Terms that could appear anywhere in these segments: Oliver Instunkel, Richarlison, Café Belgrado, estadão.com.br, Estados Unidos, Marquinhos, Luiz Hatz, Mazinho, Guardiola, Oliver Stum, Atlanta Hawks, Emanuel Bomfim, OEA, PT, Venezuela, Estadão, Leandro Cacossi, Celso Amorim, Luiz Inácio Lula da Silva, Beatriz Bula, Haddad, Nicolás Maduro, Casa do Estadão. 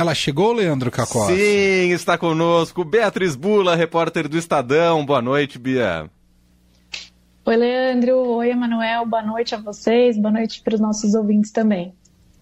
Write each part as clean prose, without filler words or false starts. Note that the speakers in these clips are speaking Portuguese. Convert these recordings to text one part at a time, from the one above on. Ela chegou, Leandro Cacossi? Sim, está conosco Beatriz Bula, repórter do Estadão. Boa noite, Bia. Oi, Leandro. Oi, Emanuel. Boa noite a vocês. Boa noite para os nossos ouvintes também.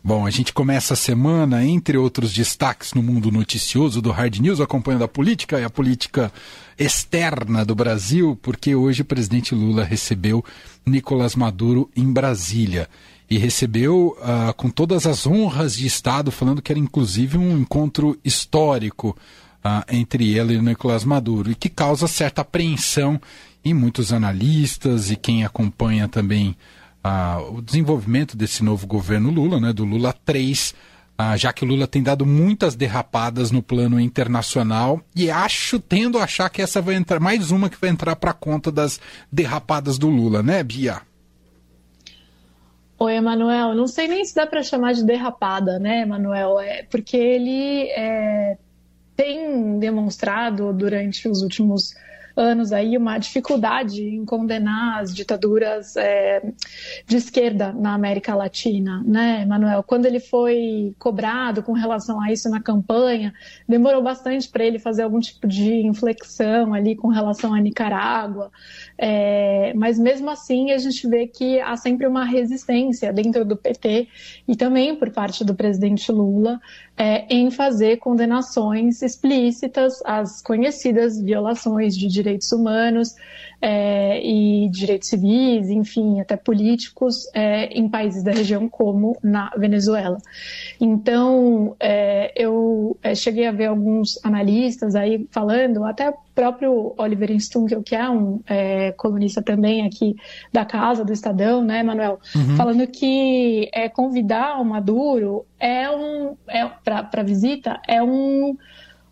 Bom, a gente começa a semana, entre outros destaques no mundo noticioso do Hard News, acompanhando a política e a política externa do Brasil, porque hoje o presidente Lula recebeu Nicolás Maduro em Brasília. E recebeu com todas as honras de Estado, falando que era inclusive um encontro histórico entre ele e Nicolás Maduro, e que causa certa apreensão em muitos analistas e quem acompanha também o desenvolvimento desse novo governo Lula, né, do Lula 3, já que o Lula tem dado muitas derrapadas no plano internacional e tendo a achar que essa vai entrar, mais uma que vai entrar para a conta das derrapadas do Lula, né, Bia? Oi, Emanuel. Não sei nem se dá para chamar de derrapada, né, Emanuel? Porque ele tem demonstrado durante os últimos anos aí uma dificuldade em condenar as ditaduras de esquerda na América Latina, né, Emanuel? Quando ele foi cobrado com relação a isso na campanha, demorou bastante para ele fazer algum tipo de inflexão ali com relação à Nicarágua, mas mesmo assim a gente vê que há sempre uma resistência dentro do PT e também por parte do presidente Lula em fazer condenações explícitas às conhecidas violações de direitos humanos e direitos civis, enfim, até políticos em países da região como na Venezuela. Então, eu cheguei a ver alguns analistas aí falando, até o próprio Oliver Instunkel, que é um colunista também aqui da Casa do Estadão, né, Manuel? Uhum. Falando que convidar o Maduro para visita é um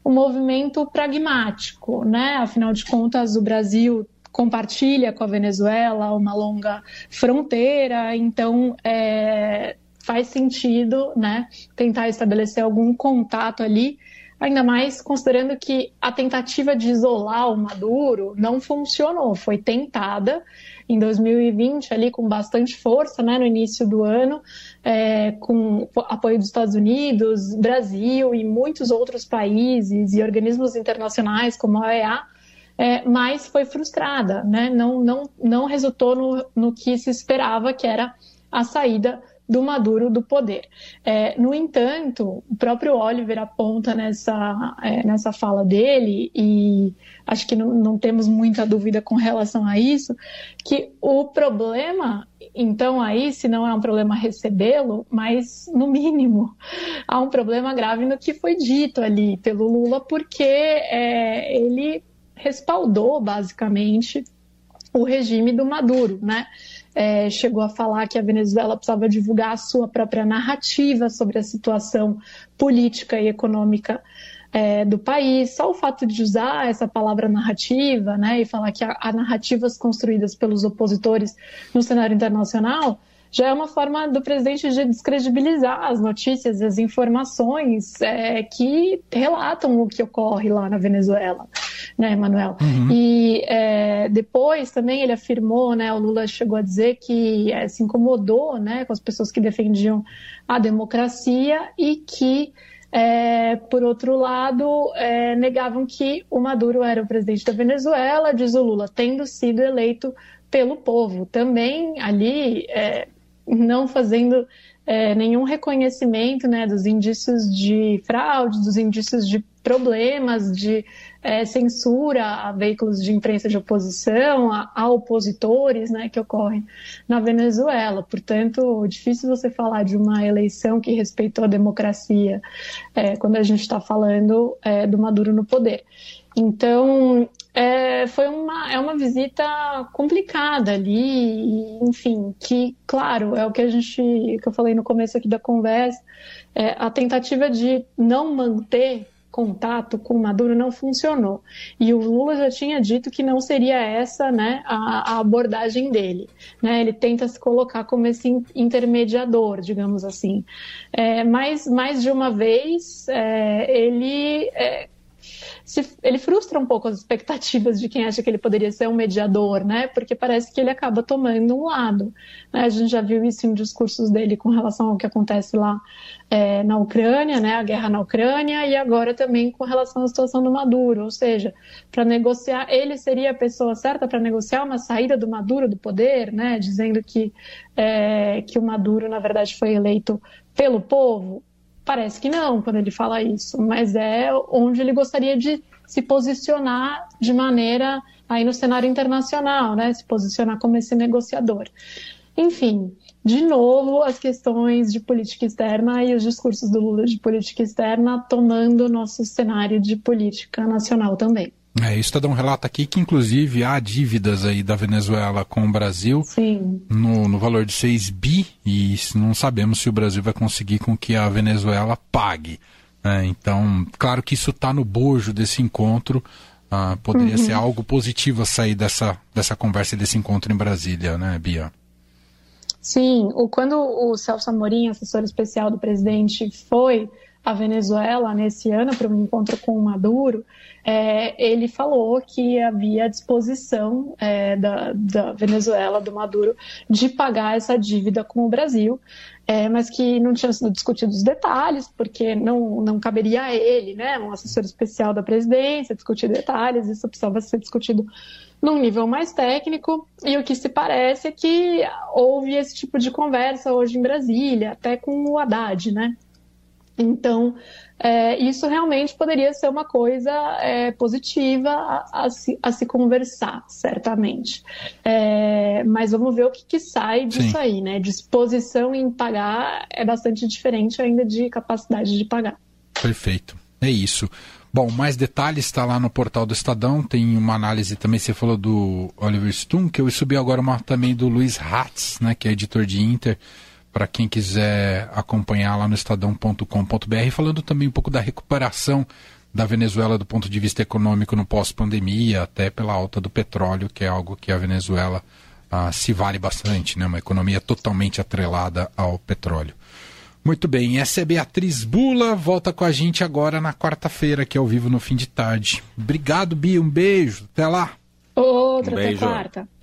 movimento pragmático, né? Afinal de contas, o Brasil compartilha com a Venezuela uma longa fronteira, então faz sentido, né, tentar estabelecer algum contato ali, ainda mais considerando que a tentativa de isolar o Maduro não funcionou, foi tentada em 2020 ali com bastante força, né, no início do ano, com apoio dos Estados Unidos, Brasil e muitos outros países e organismos internacionais como a OEA, mas foi frustrada, né? Não resultou no que se esperava, que era a saída do Maduro do poder. No entanto, o próprio Oliver aponta nessa fala dele, e acho que não temos muita dúvida com relação a isso, que o problema, então aí, se não é um problema recebê-lo, mas no mínimo há um problema grave no que foi dito ali pelo Lula, porque ele respaldou basicamente o regime do Maduro, né? Chegou a falar que a Venezuela precisava divulgar a sua própria narrativa sobre a situação política e econômica do país. Só o fato de usar essa palavra narrativa, né, e falar que há narrativas construídas pelos opositores no cenário internacional, já é uma forma do presidente de descredibilizar as notícias, as informações que relatam o que ocorre lá na Venezuela, né, Emanuel? Uhum. E depois também ele afirmou, né, o Lula chegou a dizer que se incomodou, né, com as pessoas que defendiam a democracia e que, por outro lado, negavam que o Maduro era o presidente da Venezuela, diz o Lula, tendo sido eleito pelo povo. Também ali não fazendo nenhum reconhecimento, né, dos indícios de fraude, dos indícios de problemas, de censura a veículos de imprensa de oposição, a opositores, né, que ocorrem na Venezuela. Portanto, difícil você falar de uma eleição que respeitou a democracia quando a gente está falando do Maduro no poder. Então, foi uma visita complicada ali, enfim, que, claro, é o que eu falei no começo aqui da conversa, a tentativa de não manter contato com o Maduro não funcionou. E o Lula já tinha dito que não seria essa, né, a abordagem dele, né? Ele tenta se colocar como esse intermediador, digamos assim. Mas, mais de uma vez, ele ele frustra um pouco as expectativas de quem acha que ele poderia ser um mediador, né? Porque parece que ele acaba tomando um lado, né? A gente já viu isso em discursos dele com relação ao que acontece lá na Ucrânia, né? A guerra na Ucrânia, e agora também com relação à situação do Maduro, ou seja, para negociar, ele seria a pessoa certa para negociar uma saída do Maduro do poder, né? Dizendo que o Maduro, na verdade, foi eleito pelo povo. Parece que não, quando ele fala isso, mas é onde ele gostaria de se posicionar de maneira, aí no cenário internacional, né? Se posicionar como esse negociador. Enfim, de novo, as questões de política externa e os discursos do Lula de política externa tomando o nosso cenário de política nacional também. O Estadão relata aqui que, inclusive, há dívidas aí da Venezuela com o Brasil no valor de 6 bi, e não sabemos se o Brasil vai conseguir com que a Venezuela pague. Então, claro que isso está no bojo desse encontro. Poderia ser algo positivo a sair dessa conversa e desse encontro em Brasília, né, Bia? Sim. Quando o Celso Amorim, assessor especial do presidente, foi a Venezuela nesse ano para um encontro com o Maduro, ele falou que havia a disposição da Venezuela, do Maduro, de pagar essa dívida com o Brasil, mas que não tinham sido discutidos os detalhes, porque não caberia a ele, né, um assessor especial da presidência, discutir detalhes. Isso precisava ser discutido num nível mais técnico, e o que se parece é que houve esse tipo de conversa hoje em Brasília, até com o Haddad, né? Então, isso realmente poderia ser uma coisa positiva a se conversar, certamente. Mas vamos ver o que sai disso. Sim. Aí, né? Disposição em pagar é bastante diferente ainda de capacidade de pagar. Perfeito, é isso. Bom, mais detalhes está lá no portal do Estadão, tem uma análise também, você falou do Oliver Stum, que eu subi agora uma também do Luiz Hatz, né, que é editor de Inter, para quem quiser acompanhar lá no estadão.com.br, falando também um pouco da recuperação da Venezuela do ponto de vista econômico no pós-pandemia, até pela alta do petróleo, que é algo que a Venezuela se vale bastante, né? Uma economia totalmente atrelada ao petróleo. Muito bem, essa é Beatriz Bula, volta com a gente agora na quarta-feira, que é ao vivo no fim de tarde. Obrigado, Bia, um beijo, até lá. Outra, até quarta.